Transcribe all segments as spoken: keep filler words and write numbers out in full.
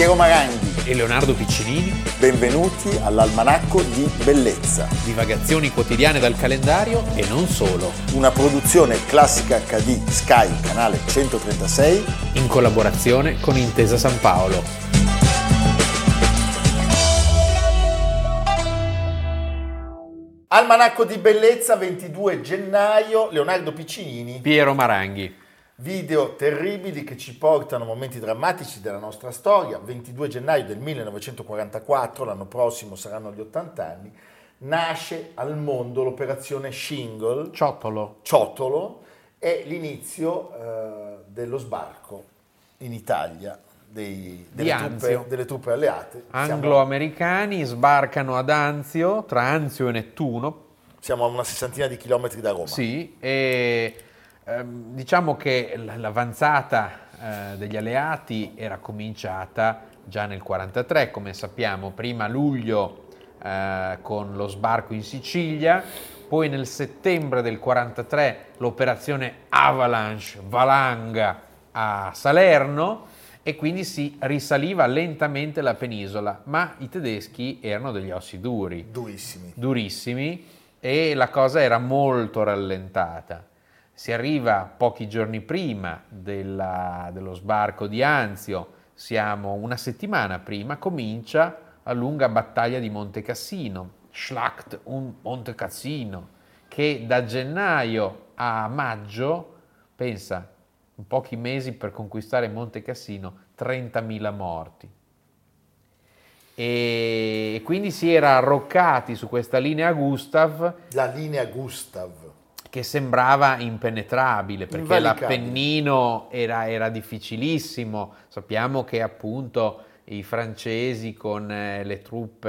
Piero Maranghi e Leonardo Piccinini. Benvenuti all'Almanacco di Bellezza. Divagazioni quotidiane dal calendario e non solo. Una produzione Classica acca di Sky, canale centotrentasei, in collaborazione con Intesa San Paolo. Almanacco di Bellezza, ventidue gennaio, Leonardo Piccinini. Piero Maranghi. Video terribili che ci portano a momenti drammatici della nostra storia. ventidue gennaio del millenovecentoquarantaquattro, l'anno prossimo saranno gli ottanta anni, nasce al mondo l'operazione Shingle. Ciotolo. Ciotolo è l'inizio eh, dello sbarco in Italia dei, delle, truppe, delle truppe alleate. Anglo-americani sbarcano ad Anzio, tra Anzio e Nettuno. Siamo a una sessantina di chilometri da Roma. Sì, e... diciamo che l'avanzata eh, degli alleati era cominciata già nel quarantatré, come sappiamo, prima a luglio eh, con lo sbarco in Sicilia, poi nel settembre del quarantatré l'operazione Avalanche Valanga a Salerno, e quindi si risaliva lentamente la penisola, ma i tedeschi erano degli ossi duri, durissimi, durissimi e la cosa era molto rallentata. Si arriva pochi giorni prima della, dello sbarco di Anzio, siamo una settimana prima, comincia la lunga battaglia di Monte Cassino, Schlacht um Monte Cassino, che da gennaio a maggio, pensa, in pochi mesi per conquistare Monte Cassino, trentamila morti. E quindi si era arroccati su questa linea Gustav. La linea Gustav. Che sembrava impenetrabile, perché l'Appennino era, era difficilissimo. Sappiamo che appunto i francesi con le truppe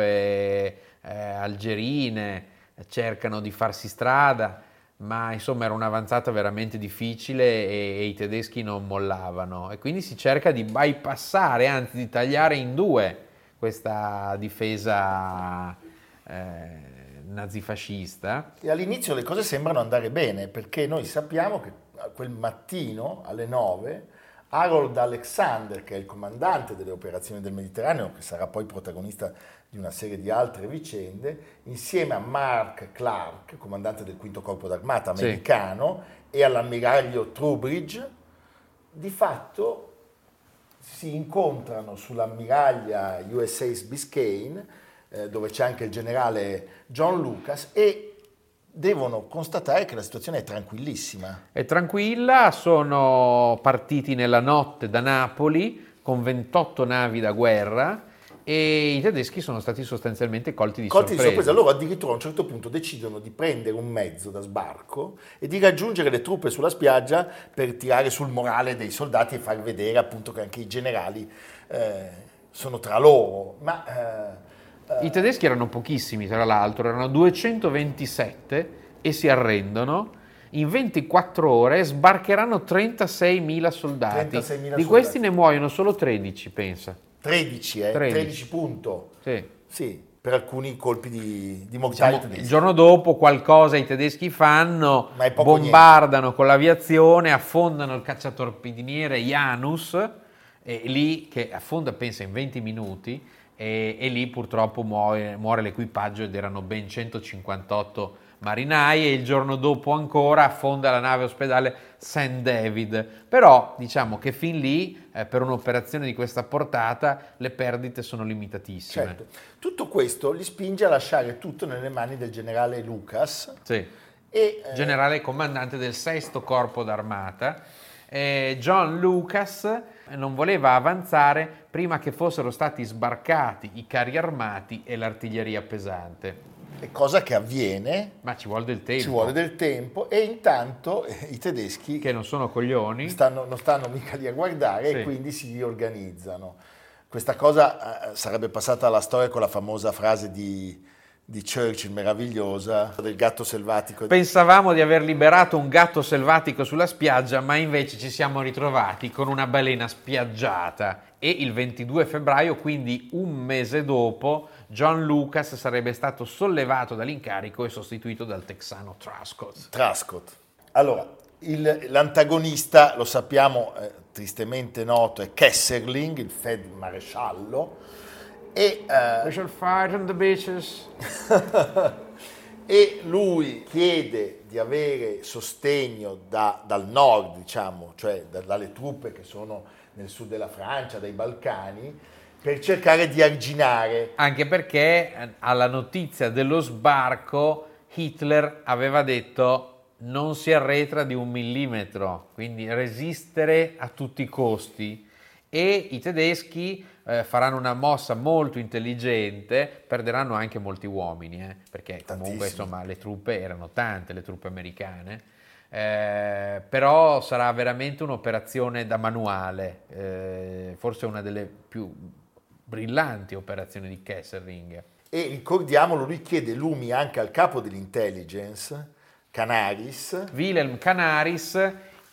eh, algerine cercano di farsi strada, ma insomma era un'avanzata veramente difficile e, e i tedeschi non mollavano. E quindi si cerca di bypassare, anzi di tagliare in due questa difesa eh, nazifascista. E all'inizio le cose sembrano andare bene, perché noi sappiamo che quel mattino alle nove Harold Alexander, che è il comandante delle operazioni del Mediterraneo, che sarà poi protagonista di una serie di altre vicende, insieme a Mark Clark, comandante del quinto corpo d'armata americano, sì, e all'ammiraglio Trowbridge, di fatto si incontrano sull'ammiraglia U S S Biscayne, dove c'è anche il generale John Lucas, e devono constatare che la situazione è tranquillissima. È tranquilla, sono partiti nella notte da Napoli con ventotto navi da guerra e i tedeschi sono stati sostanzialmente colti di colti sorpresa. Colti di sorpresa, loro addirittura a un certo punto decidono di prendere un mezzo da sbarco e di raggiungere le truppe sulla spiaggia per tirare sul morale dei soldati e far vedere appunto che anche i generali eh, sono tra loro, ma... Eh, I tedeschi erano pochissimi, tra l'altro, erano duecentoventisette e si arrendono. In ventiquattro ore sbarcheranno trentaseimila soldati. trentaseimila di questi soldati. Ne muoiono solo tredici, pensa. tredici, eh? tredici. tredici punto. Sì. Sì, per alcuni colpi di, di mortaio tedeschi. Diciamo, il giorno dopo qualcosa i tedeschi fanno, bombardano niente. Con l'aviazione, affondano il cacciatorpediniere Janus, e lì che affonda, pensa, in venti minuti. E, e lì purtroppo muore, muore l'equipaggio, ed erano ben centocinquantotto marinai, e il giorno dopo ancora affonda la nave ospedale Saint David. Però diciamo che fin lì eh, per un'operazione di questa portata le perdite sono limitatissime. Certo. Tutto questo li spinge a lasciare tutto nelle mani del generale Lucas, sì. e, eh... generale comandante del sesto corpo d'armata. eh, John Lucas non voleva avanzare prima che fossero stati sbarcati i carri armati e l'artiglieria pesante. E cosa che avviene. Ma ci vuole del tempo. Ci vuole del tempo, e intanto eh, i tedeschi, che non sono coglioni, stanno, non stanno mica lì a guardare, sì. E quindi si riorganizzano. Questa cosa eh, sarebbe passata alla storia con la famosa frase di, di Churchill, meravigliosa, del gatto selvatico. Pensavamo di aver liberato un gatto selvatico sulla spiaggia, ma invece ci siamo ritrovati con una balena spiaggiata. E il ventidue febbraio, quindi un mese dopo, John Lucas sarebbe stato sollevato dall'incarico e sostituito dal texano Truscott. Truscott. Allora, Il, l'antagonista, lo sappiamo, eh, tristemente noto, è Kesselring, il feldmaresciallo, e, eh, We shall fight on the beaches. E lui chiede di avere sostegno da, dal nord, diciamo, cioè da, dalle truppe che sono nel sud della Francia, dai Balcani, per cercare di arginare. Anche perché alla notizia dello sbarco Hitler aveva detto: non si arretra di un millimetro, quindi resistere a tutti i costi, e i tedeschi eh, faranno una mossa molto intelligente, perderanno anche molti uomini, eh, perché tantissimo. Comunque insomma le truppe erano tante, le truppe americane, eh, però sarà veramente un'operazione da manuale, eh, forse una delle più brillanti operazioni di Kesselring. E ricordiamolo, lui chiede lumi anche al capo dell'intelligence, Canaris, Wilhelm Canaris,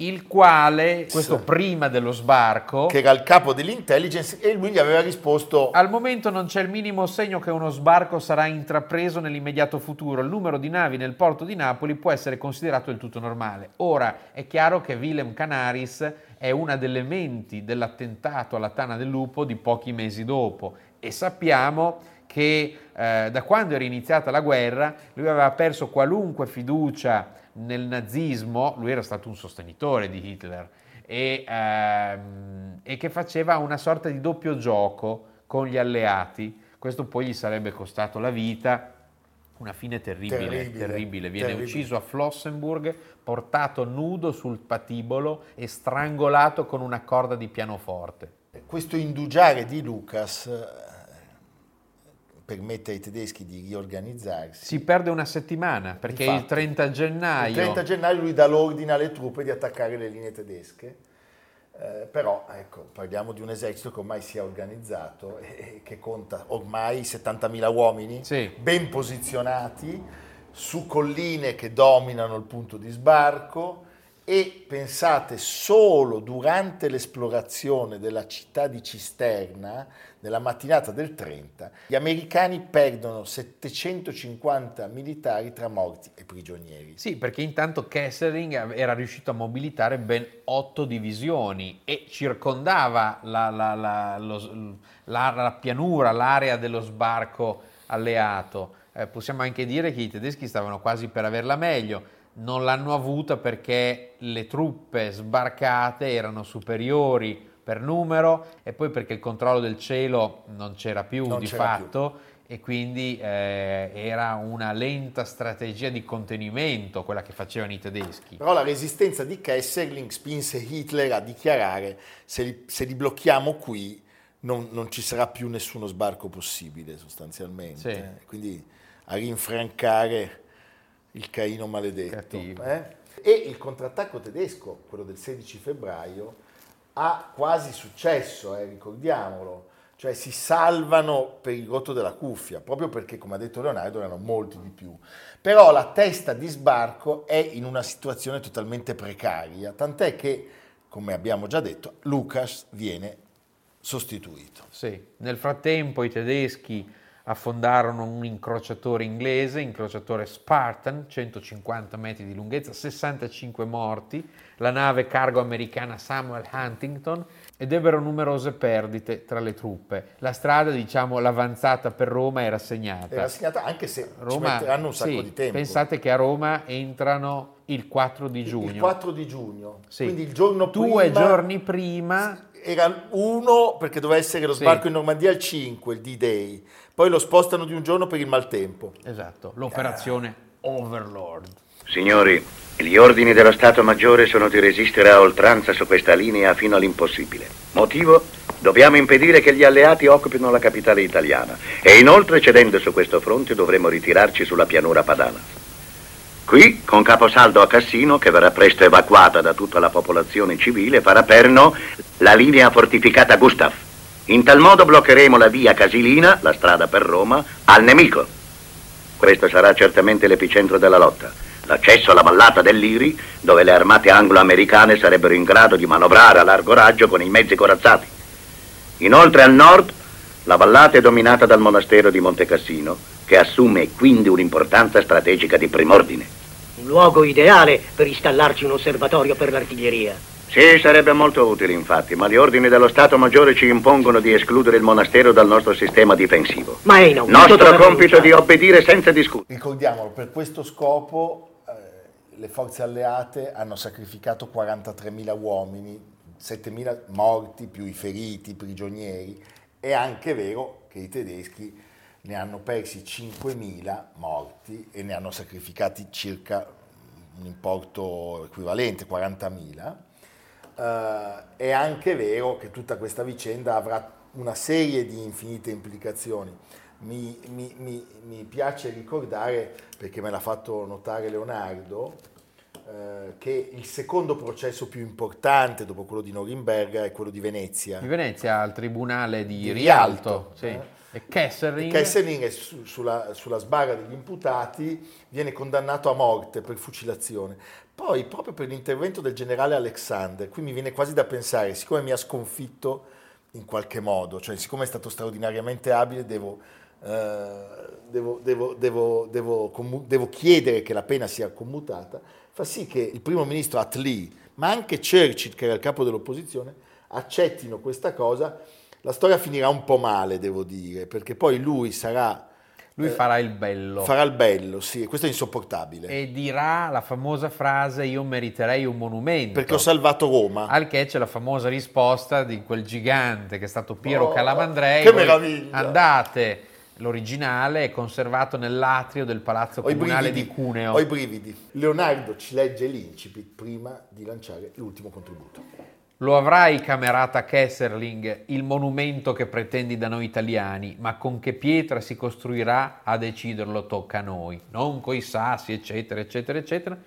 il quale, questo prima dello sbarco, che era il capo dell'intelligence, e lui gli aveva risposto: al momento non c'è il minimo segno che uno sbarco sarà intrapreso nell'immediato futuro, il numero di navi nel porto di Napoli può essere considerato del tutto normale. Ora è chiaro che Wilhelm Canaris è una delle menti dell'attentato alla Tana del Lupo di pochi mesi dopo, e sappiamo che eh, da quando era iniziata la guerra lui aveva perso qualunque fiducia nel nazismo, lui era stato un sostenitore di Hitler, e, ehm, e che faceva una sorta di doppio gioco con gli alleati. Questo poi gli sarebbe costato la vita, una fine terribile, terribile, terribile. Viene terribile. Ucciso a Flossenburg, portato nudo sul patibolo e strangolato con una corda di pianoforte. Questo indugiare di Lucas permette ai tedeschi di riorganizzarsi. Si perde una settimana, perché infatti, il trenta gennaio... il trenta gennaio lui dà l'ordine alle truppe di attaccare le linee tedesche, eh, però ecco, parliamo di un esercito che ormai si è organizzato e che conta ormai settantamila uomini, sì, ben posizionati, su colline che dominano il punto di sbarco, e pensate, solo durante l'esplorazione della città di Cisterna, nella mattinata del trenta, gli americani perdono settecentocinquanta militari tra morti e prigionieri. Sì, perché intanto Kesselring era riuscito a mobilitare ben otto divisioni e circondava la, la, la, lo, la, la pianura, l'area dello sbarco alleato. Eh, possiamo anche dire che i tedeschi stavano quasi per averla meglio. Non l'hanno avuta perché le truppe sbarcate erano superiori per numero, e poi perché il controllo del cielo non c'era più, non di c'era fatto più. E quindi eh, era una lenta strategia di contenimento quella che facevano i tedeschi. Però la resistenza di Kesselring spinse Hitler a dichiarare: se li, se li blocchiamo qui non, non ci sarà più nessuno sbarco possibile, sostanzialmente, sì. Quindi a rinfrancare il Caino maledetto, eh? E il contrattacco tedesco, quello del sedici febbraio, ha quasi successo, eh, ricordiamolo, cioè si salvano per il rotto della cuffia, proprio perché, come ha detto Leonardo, erano molti di più. Però la testa di sbarco è in una situazione totalmente precaria, tant'è che, come abbiamo già detto, Lucas viene sostituito. Sì. Nel frattempo i tedeschi affondarono un incrociatore inglese, incrociatore Spartan, centocinquanta metri di lunghezza, sessantacinque morti, la nave cargo americana Samuel Huntington, ed ebbero numerose perdite tra le truppe. La strada, diciamo, l'avanzata per Roma era segnata. Era segnata, anche se Roma, ci metteranno un sacco, sì, di tempo. Pensate che a Roma entrano il quattro di giugno. Il quattro di giugno, sì. Quindi il giorno prima. Due giorni prima. Era uno perché doveva essere lo sbarco, sì, in Normandia il cinque, il D-Day, poi lo spostano di un giorno per il maltempo. Esatto, l'operazione ah. Overlord. Signori, gli ordini dello Stato Maggiore sono di resistere a oltranza su questa linea fino all'impossibile. Motivo? Dobbiamo impedire che gli alleati occupino la capitale italiana, e inoltre, cedendo su questo fronte, dovremo ritirarci sulla pianura padana. Qui, con caposaldo a Cassino, che verrà presto evacuata da tutta la popolazione civile, farà perno la linea fortificata Gustav. In tal modo bloccheremo la via Casilina, la strada per Roma, al nemico. Questo sarà certamente l'epicentro della lotta, l'accesso alla vallata dell'Iri, dove le armate anglo-americane sarebbero in grado di manovrare a largo raggio con i mezzi corazzati. Inoltre, al nord, la vallata è dominata dal monastero di Monte Cassino, che assume quindi un'importanza strategica di prim'ordine. luogo ideale per installarci un osservatorio per l'artiglieria. Sì, sarebbe molto utile infatti, ma gli ordini dello Stato Maggiore ci impongono di escludere il monastero dal nostro sistema difensivo. Ma è in aumento. Nostro compito di obbedire senza discutere. Ricordiamolo, per questo scopo eh, le forze alleate hanno sacrificato quarantatremila uomini, settemila morti più i feriti, i prigionieri. È anche vero che i tedeschi ne hanno persi cinquemila morti e ne hanno sacrificati circa un importo equivalente, quarantamila. Uh, è anche vero che tutta questa vicenda avrà una serie di infinite implicazioni. Mi, mi, mi, mi piace ricordare, perché me l'ha fatto notare Leonardo, uh, che il secondo processo più importante dopo quello di Norimberga è quello di Venezia. Di Venezia al tribunale di, di Rialto. Rialto sì. eh? E Kesselring, Kesselring è su, sulla, sulla sbarra degli imputati, viene condannato a morte per fucilazione. Poi, proprio per l'intervento del generale Alexander, qui mi viene quasi da pensare, siccome mi ha sconfitto in qualche modo, cioè siccome è stato straordinariamente abile, devo, eh, devo, devo, devo, devo, commu- devo chiedere che la pena sia commutata, fa sì che il primo ministro Attlee, ma anche Churchill, che era il capo dell'opposizione, accettino questa cosa. La storia finirà un po' male, devo dire, perché poi lui sarà... Lui eh, farà il bello. Farà il bello, sì, questo è insopportabile. E dirà la famosa frase, io meriterei un monumento. Perché ho salvato Roma. Al che c'è la famosa risposta di quel gigante che è stato Piero oh, Calamandrei. Che meraviglia! Andate, l'originale è conservato nell'atrio del Palazzo Comunale brividi, di Cuneo. Ho i brividi. Leonardo ci legge l'incipit prima di lanciare l'ultimo contributo. Lo avrai, camerata Kesselring, il monumento che pretendi da noi italiani, ma con che pietra si costruirà a deciderlo tocca a noi, non coi sassi, eccetera, eccetera, eccetera.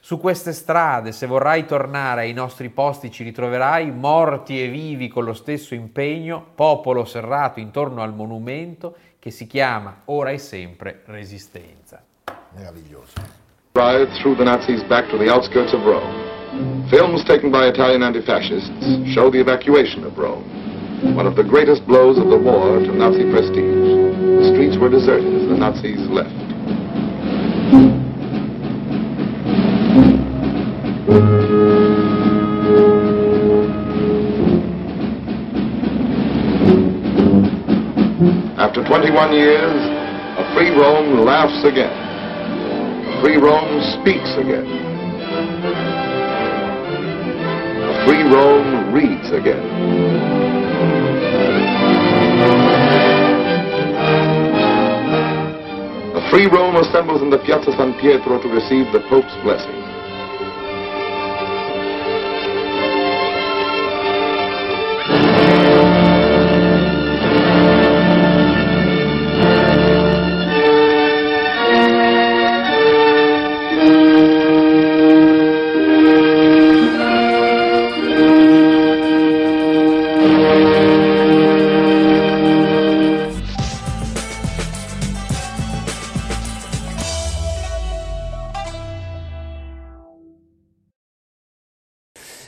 Su queste strade, se vorrai tornare ai nostri posti, ci ritroverai, morti e vivi con lo stesso impegno, popolo serrato intorno al monumento che si chiama ora e sempre Resistenza. Meraviglioso. Drive through the Nazis back to the outskirts of Rome. Films taken by Italian anti-fascists show the evacuation of Rome, one of the greatest blows of the war to Nazi prestige. The streets were deserted as the Nazis left. After twenty-one years, a free Rome laughs again. A free Rome speaks again. Free Rome reads again. A free Rome assembles in the Piazza San Pietro to receive the Pope's blessing.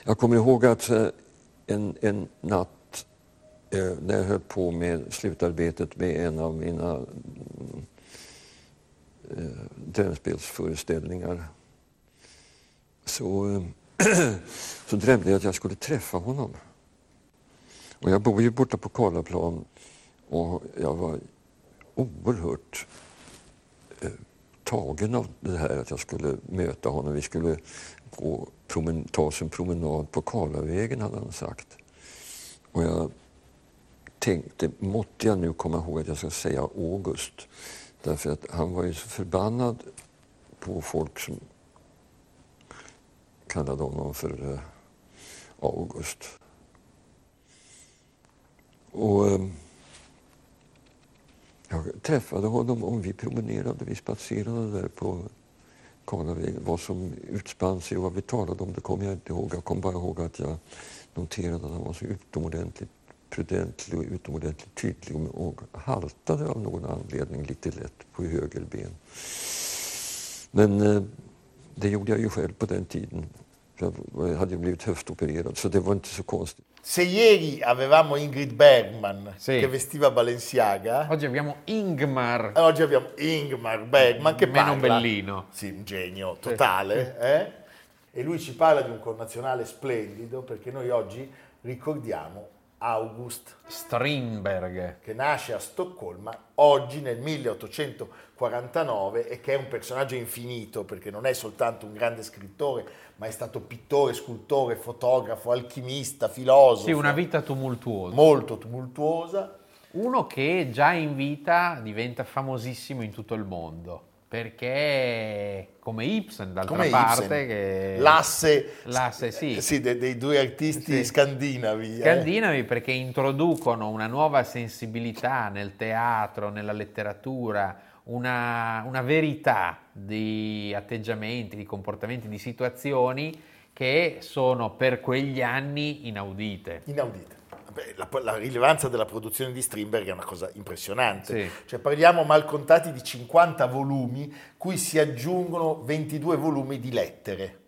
Jag kommer ihåg att en, en natt eh, när jag höll på med slutarbetet med en av mina eh, drömspelsföreställningar så, eh, så drömde jag att jag skulle träffa honom. Och jag bor ju borta på Karlaplan och jag var oerhört eh, tagen av det här att jag skulle möta honom. Vi skulle gå promen- ta oss en promenad på Karlavägen, hade han sagt. Och jag tänkte, måtte jag nu komma ihåg att jag ska säga August. Därför att han var ju så förbannad på folk som kallade honom för eh, August. Och eh, jag träffade honom och vi promenerade, vi spatserade där på Karlavägen. Vad som utspann sig och vad vi talade om, det kommer jag inte ihåg. Jag kom bara ihåg att jag noterade att han var så utomordentligt prudentlig och utomordentligt tydlig och haltade av någon anledning lite lätt på högerben. Men eh, det gjorde jag ju själv på den tiden. Jag hade ju blivit höftopererad, så det var inte så konstigt. Se ieri avevamo Ingrid Bergman, sì, che vestiva Balenciaga, oggi abbiamo Ingmar. Eh, oggi abbiamo Ingmar Bergman che meno parla. Meno bellino. Sì, un genio totale. Eh? E lui ci parla di un connazionale splendido, perché noi oggi ricordiamo August Strindberg, che nasce a Stoccolma oggi nel milleottocentoquarantanove e che è un personaggio infinito, perché non è soltanto un grande scrittore, ma è stato pittore, scultore, fotografo, alchimista, filosofo. Sì, una vita tumultuosa. Molto tumultuosa. Uno che già in vita diventa famosissimo in tutto il mondo, perché come Ibsen, d'altra come parte Ibsen. Che... l'asse, l'asse sì. Sì, dei, dei due artisti sì. scandinavi scandinavi eh. perché introducono una nuova sensibilità nel teatro, nella letteratura, una, una verità di atteggiamenti, di comportamenti, di situazioni che sono per quegli anni inaudite inaudite La, la rilevanza della produzione di Strindberg è una cosa impressionante, sì. Cioè parliamo mal contati di cinquanta volumi, cui si aggiungono ventidue volumi di lettere.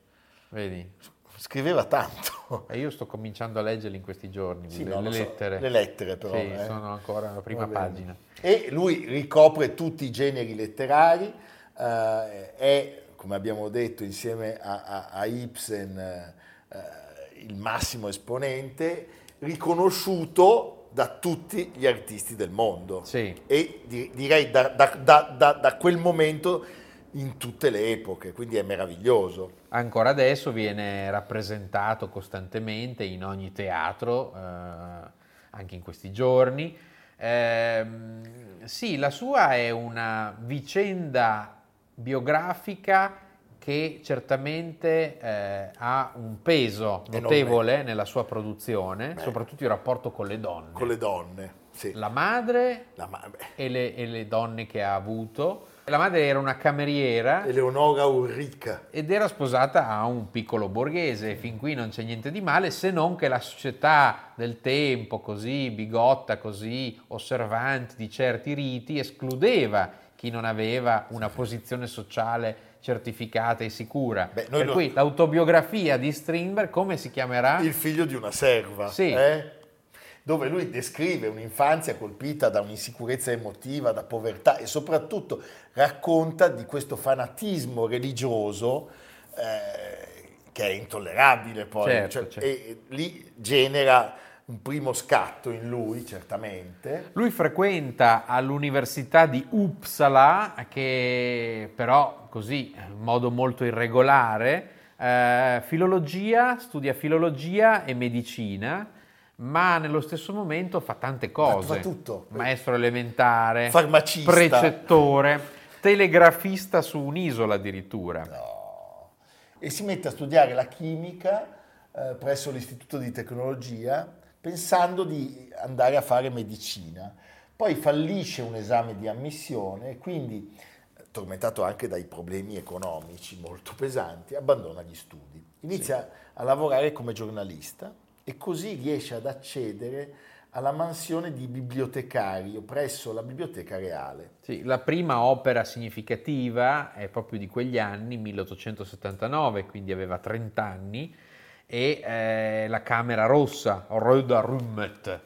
Vedi? Scriveva tanto. E io sto cominciando a leggerli in questi giorni, sì, le, no, le lettere. So, le lettere però. Sì, eh. sono ancora alla prima pagina. E lui ricopre tutti i generi letterari, eh, è, come abbiamo detto, insieme a, a, a Ibsen eh, il massimo esponente, riconosciuto da tutti gli artisti del mondo, sì. E di, direi da, da, da, da, da quel momento in tutte le epoche, quindi è meraviglioso. Ancora adesso viene rappresentato costantemente in ogni teatro, eh, anche in questi giorni. Eh, sì, la sua è una vicenda biografica che certamente eh, ha un peso notevole nella sua produzione. Beh, soprattutto il rapporto con le donne. Con le donne, sì. La madre la ma- e, le, e le donne che ha avuto. La madre era una cameriera. Eleonora Ulrica. Ed era sposata a un piccolo borghese. Fin qui non c'è niente di male, se non che la società del tempo, così bigotta, così osservante di certi riti, escludeva chi non aveva una posizione sociale certificata e sicura. Beh, per lo... cui l'autobiografia di Strindberg, come si chiamerà? Il figlio di una serva, sì. eh? Dove lui descrive un'infanzia colpita da un'insicurezza emotiva, da povertà, e soprattutto racconta di questo fanatismo religioso eh, che è intollerabile poi, certo, cioè, certo. E lì genera un primo scatto in lui, certamente. Lui frequenta all'università di Uppsala, che però così in modo molto irregolare, eh, filologia, studia filologia e medicina, ma nello stesso momento fa tante cose. Fa tutto. Maestro elementare, farmacista, precettore, telegrafista su un'isola addirittura. No. E si mette a studiare la chimica eh, presso l'Istituto di Tecnologia, pensando di andare a fare medicina. Poi fallisce un esame di ammissione e quindi, tormentato anche dai problemi economici molto pesanti, abbandona gli studi. Inizia sì. a lavorare come giornalista e così riesce ad accedere alla mansione di bibliotecario presso la Biblioteca Reale. Sì, la prima opera significativa è proprio di quegli anni, milleottocentosettantanove, quindi aveva trenta anni, e eh, la Camera Rossa, Röda Rummet,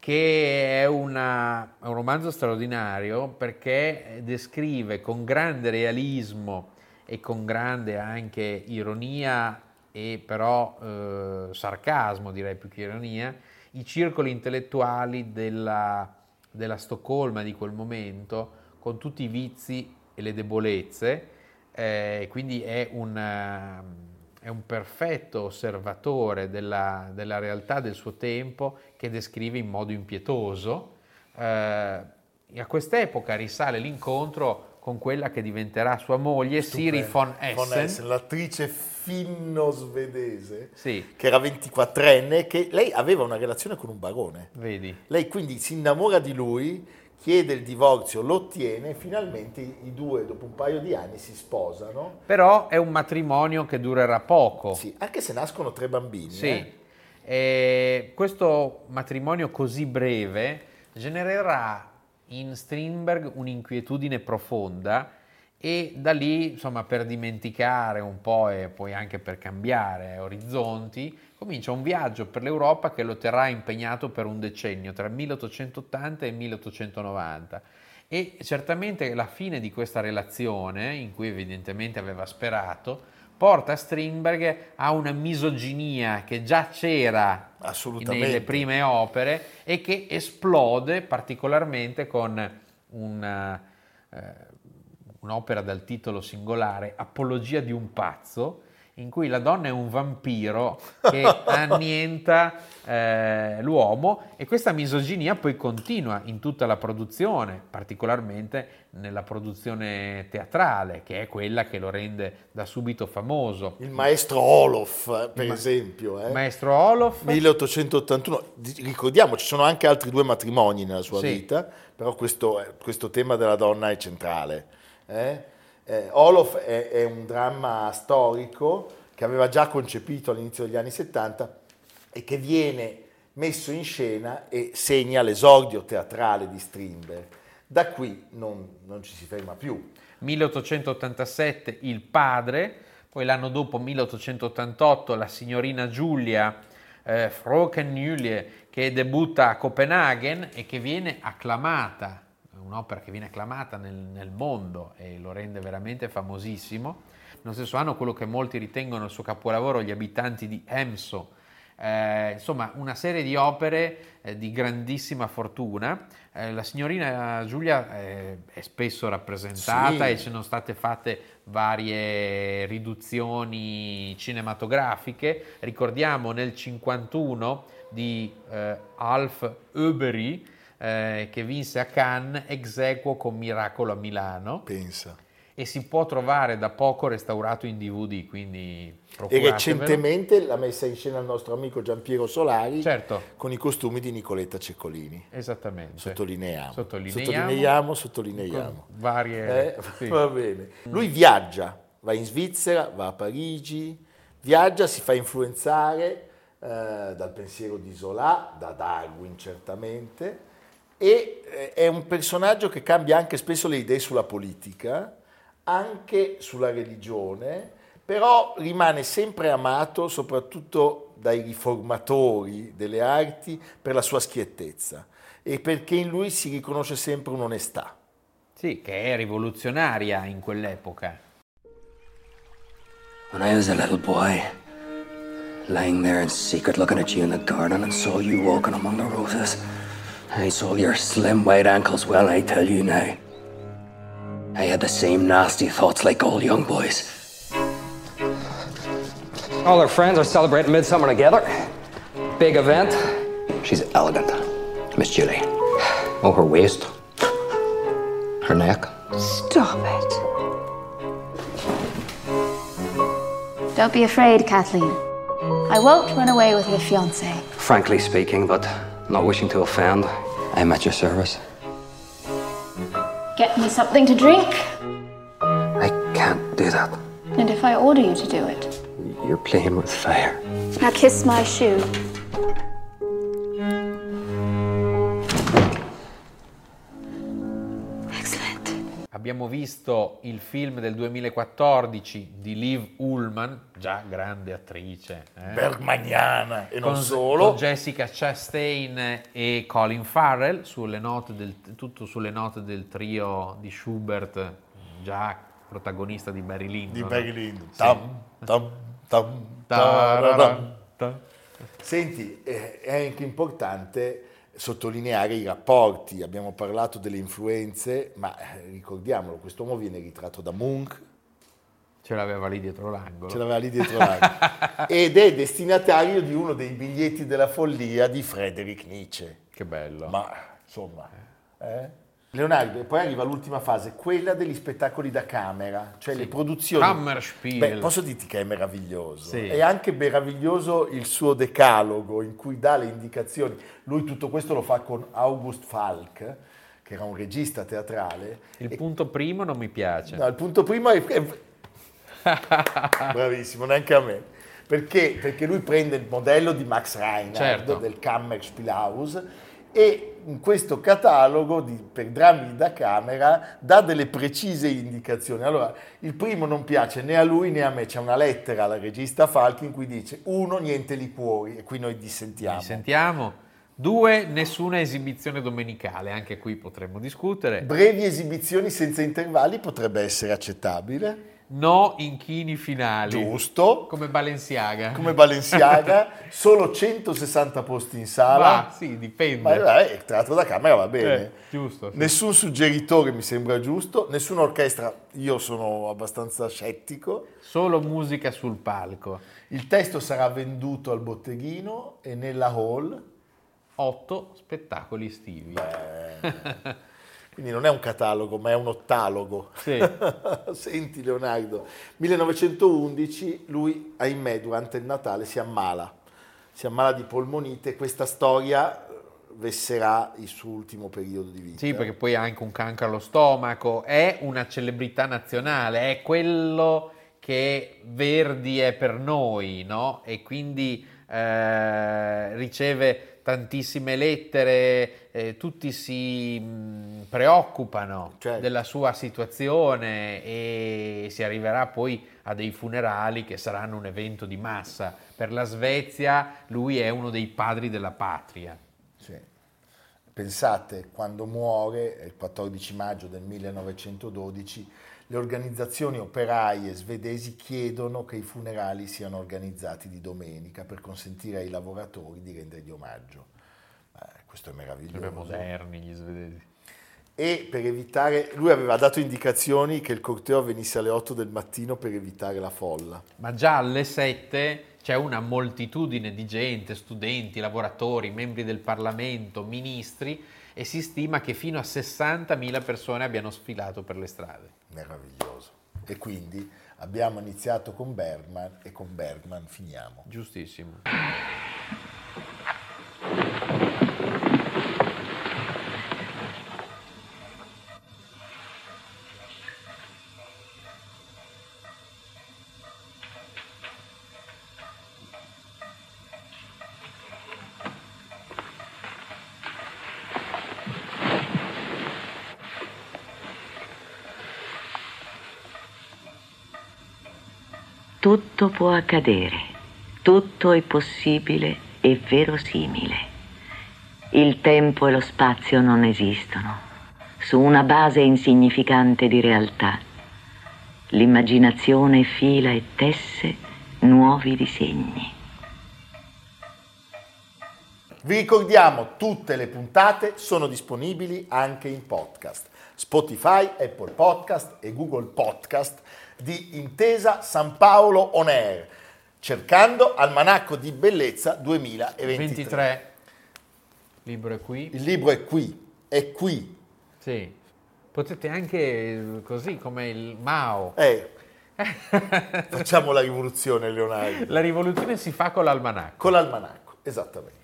che è una, un romanzo straordinario perché descrive con grande realismo e con grande anche ironia e però eh, sarcasmo, direi più che ironia, i circoli intellettuali della, della Stoccolma di quel momento, con tutti i vizi e le debolezze, eh, quindi è un... è un perfetto osservatore della, della realtà del suo tempo, che descrive in modo impietoso. Eh, a quest'epoca risale l'incontro con quella che diventerà sua moglie, Siri von Essen. Von Essen, l'attrice finno-svedese, sì. che era ventiquattrenne, che lei aveva una relazione con un barone. Vedi. Lei quindi si innamora di lui, chiede il divorzio, lo ottiene, e finalmente i due dopo un paio di anni si sposano. Però è un matrimonio che durerà poco. Sì, anche se nascono tre bambini. Sì. Eh. E questo matrimonio così breve genererà in Strindberg un'inquietudine profonda e da lì, insomma, per dimenticare un po' e poi anche per cambiare orizzonti, comincia un viaggio per l'Europa che lo terrà impegnato per un decennio, tra milleottocentottanta e milleottocentonovanta. E certamente la fine di questa relazione, in cui evidentemente aveva sperato, porta Strindberg a una misoginia che già c'era nelle prime opere e che esplode particolarmente con una... Eh, un'opera dal titolo singolare, Apologia di un pazzo, in cui la donna è un vampiro che annienta eh, l'uomo, e questa misoginia poi continua in tutta la produzione, particolarmente nella produzione teatrale, che è quella che lo rende da subito famoso. Il Maestro Olof, per Ma- esempio. Eh? Maestro Olof. milleottocentottantuno. Ricordiamo, ci sono anche altri due matrimoni nella sua sì. vita, però questo, questo tema della donna è centrale. Eh? Eh, Olof è, è un dramma storico che aveva già concepito all'inizio degli anni settanta e che viene messo in scena e segna l'esordio teatrale di Strindberg. Da qui non, non ci si ferma più. milleottocentottantasette Il padre, poi l'anno dopo milleottocentottantotto La signorina Giulia, eh, Fröken Julie, che debutta a Copenaghen e che viene acclamata. Un'opera che viene acclamata nel, nel mondo e lo rende veramente famosissimo. Nello stesso anno quello che molti ritengono il suo capolavoro, Gli abitanti di Hemso, eh, insomma una serie di opere eh, di grandissima fortuna. Eh, la signorina Giulia eh, è spesso rappresentata sì. e ci sono state fatte varie riduzioni cinematografiche. Ricordiamo nel cinquantuno di eh, Alf Obery, Eh, che vinse a Cannes ex aequo con Miracolo a Milano. Pensa. E si può trovare da poco restaurato in D V D, quindi procuratevelo. E recentemente l'ha messa in scena il nostro amico Giampiero Solari, certo, con i costumi di Nicoletta Ceccolini. Esattamente. Sottolineiamo. Sottolineiamo, sottolineiamo. sottolineiamo. Varie... Eh, sì. Va bene. Lui viaggia, va in Svizzera, va a Parigi, viaggia, si fa influenzare eh, dal pensiero di Zola, da Darwin certamente, e è un personaggio che cambia anche spesso le idee sulla politica, anche sulla religione, però rimane sempre amato soprattutto dai riformatori delle arti per la sua schiettezza e perché in lui si riconosce sempre un'onestà. Sì, che è rivoluzionaria in quell'epoca. When I was a little boy, lying there in secret looking at you in the garden and saw you walking among the roses, I saw your slim white ankles well, I tell you now. I had the same nasty thoughts like all young boys. All her friends are celebrating midsummer together. Big event. She's elegant, Miss Julie. Oh, her waist. Her neck. Stop it. Don't be afraid, Kathleen. I won't run away with your fiancé. Frankly speaking, but... not wishing to offend, I'm at your service. Get me something to drink. I can't do that. And if I order you to do it? You're playing with fire. Now kiss my shoe. Excellent. Abbiamo visto il film del duemilaquattordici di Liv Ullman, già grande attrice, eh? bergmaniana e non con, solo, con Jessica Chastain e Colin Farrell, sulle note del, tutto sulle note del trio di Schubert, già protagonista di Barry Lyndon. Di Barry Lyndon. Sì. Tam, tam, tam, tararà, tam. Senti, è anche importante sottolineare i rapporti. Abbiamo parlato delle influenze, ma ricordiamolo, quest'uomo viene ritratto da Munch. Ce l'aveva lì dietro l'angolo. Ce l'aveva lì dietro l'angolo. Ed è destinatario di uno dei biglietti della follia di Friedrich Nietzsche. Che bello. Ma, insomma. Eh? Leonardo, e poi arriva l'ultima fase, quella degli spettacoli da camera. Cioè sì. le produzioni... Kammerspiel. Beh, posso dirti che è meraviglioso. Sì. È anche meraviglioso il suo decalogo in cui dà le indicazioni. Lui tutto questo lo fa con August Falk, che era un regista teatrale. Il e... punto primo non mi piace. No, il punto primo è... Bravissimo, neanche a me. Perché? Perché lui prende il modello di Max Reinhardt, certo, del Kammerspielhaus, e in questo catalogo di, per drammi da camera dà delle precise indicazioni. Allora, il primo non piace né a lui né a me, c'è una lettera alla regista Falchi in cui dice uno, niente liquori, e qui noi dissentiamo. Dissentiamo. Due, nessuna esibizione domenicale, anche qui potremmo discutere. Brevi esibizioni senza intervalli potrebbe essere accettabile. No inchini finali. Giusto. Come Balenciaga. Come Balenciaga, solo centosessanta posti in sala. Ma sì, dipende. Ma eh, teatro da camera va bene. Eh, giusto. Sì. Nessun suggeritore mi sembra giusto, nessuna orchestra, io sono abbastanza scettico. Solo musica sul palco. Il testo sarà venduto al botteghino e nella hall. Otto spettacoli estivi. Beh. Quindi non è un catalogo, ma è un ottalogo. Sì. Senti Leonardo, millenovecentoundici, lui ahimè durante il Natale si ammala, si ammala di polmonite, questa storia vesserà il suo ultimo periodo di vita. Sì, perché poi ha anche un cancro allo stomaco, è una celebrità nazionale, è quello che Verdi è per noi, no? E quindi eh, riceve tantissime lettere, eh, tutti si mh, preoccupano, certo, della sua situazione, e si arriverà poi a dei funerali che saranno un evento di massa. Per la Svezia lui è uno dei padri della patria. Sì. Pensate, quando muore, il quattordici maggio del millenovecentododici, le organizzazioni operaie svedesi chiedono che i funerali siano organizzati di domenica per consentire ai lavoratori di rendergli omaggio. Eh, questo è meraviglioso. Sono moderni gli svedesi. E per evitare, lui aveva dato indicazioni che il corteo venisse alle otto del mattino per evitare la folla. Ma già alle sette c'è una moltitudine di gente, studenti, lavoratori, membri del Parlamento, ministri, e si stima che fino a sessantamila persone abbiano sfilato per le strade. Meraviglioso. E quindi abbiamo iniziato con Bergman e con Bergman finiamo. Giustissimo. Tutto può accadere, tutto è possibile e verosimile. Il tempo e lo spazio non esistono, su una base insignificante di realtà. L'immaginazione fila e tesse nuovi disegni. Vi ricordiamo, tutte le puntate sono disponibili anche in podcast. Spotify, Apple Podcast e Google Podcast di Intesa San Paolo On Air, cercando Almanacco di Bellezza duemilaventitré. Il libro è qui. Il libro è qui, è qui. Sì, potete anche così come il Mao. Eh. Facciamo la rivoluzione, Leonardo. La rivoluzione si fa con l'almanacco. Con l'almanacco, esattamente.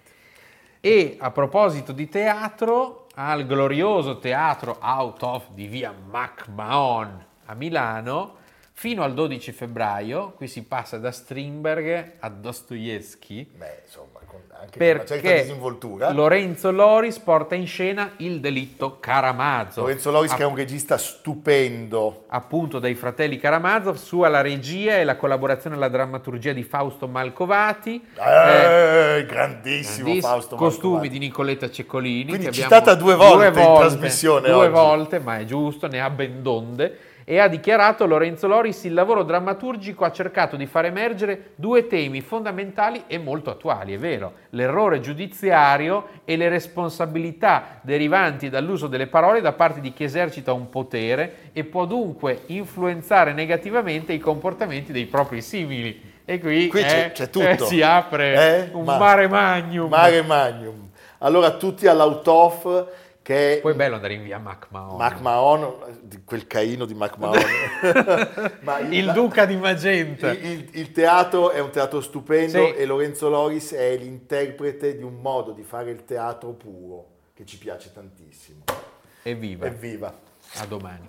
E a proposito di teatro, al glorioso teatro Out of di via MacMahon a Milano, fino al dodici febbraio, qui si passa da Strindberg a Dostoevskij. Beh, insomma, con anche perché con una certa disinvoltura. Lorenzo Loris porta in scena Il delitto Karamazov. Lorenzo Loris, app- che è un regista stupendo. Appunto, dai fratelli Karamazov, su alla regia e la collaborazione alla drammaturgia di Fausto Malcovati. Eh, eh, grandissimo, grandissimo Fausto Malcovati. Costumi di Nicoletta Ceccolini. Quindi che citata due volte, due volte in trasmissione Due oggi. volte, ma è giusto, ne ha ben donde. E ha dichiarato Lorenzo Loris: il lavoro drammaturgico ha cercato di far emergere due temi fondamentali e molto attuali, è vero, l'errore giudiziario e le responsabilità derivanti dall'uso delle parole da parte di chi esercita un potere e può dunque influenzare negativamente i comportamenti dei propri simili. E qui, qui eh, c'è, c'è tutto. Eh, si apre eh? un Ma, mare magnum. Mare magnum. Allora tutti all'Autof. Che poi è bello andare in via MacMahon. MacMahon, quel Caino di MacMahon. Ma il, il duca di Magenta. Il, il, il teatro è un teatro stupendo, sì, e Lorenzo Loris è l'interprete di un modo di fare il teatro puro, che ci piace tantissimo. Evviva. Evviva. A domani.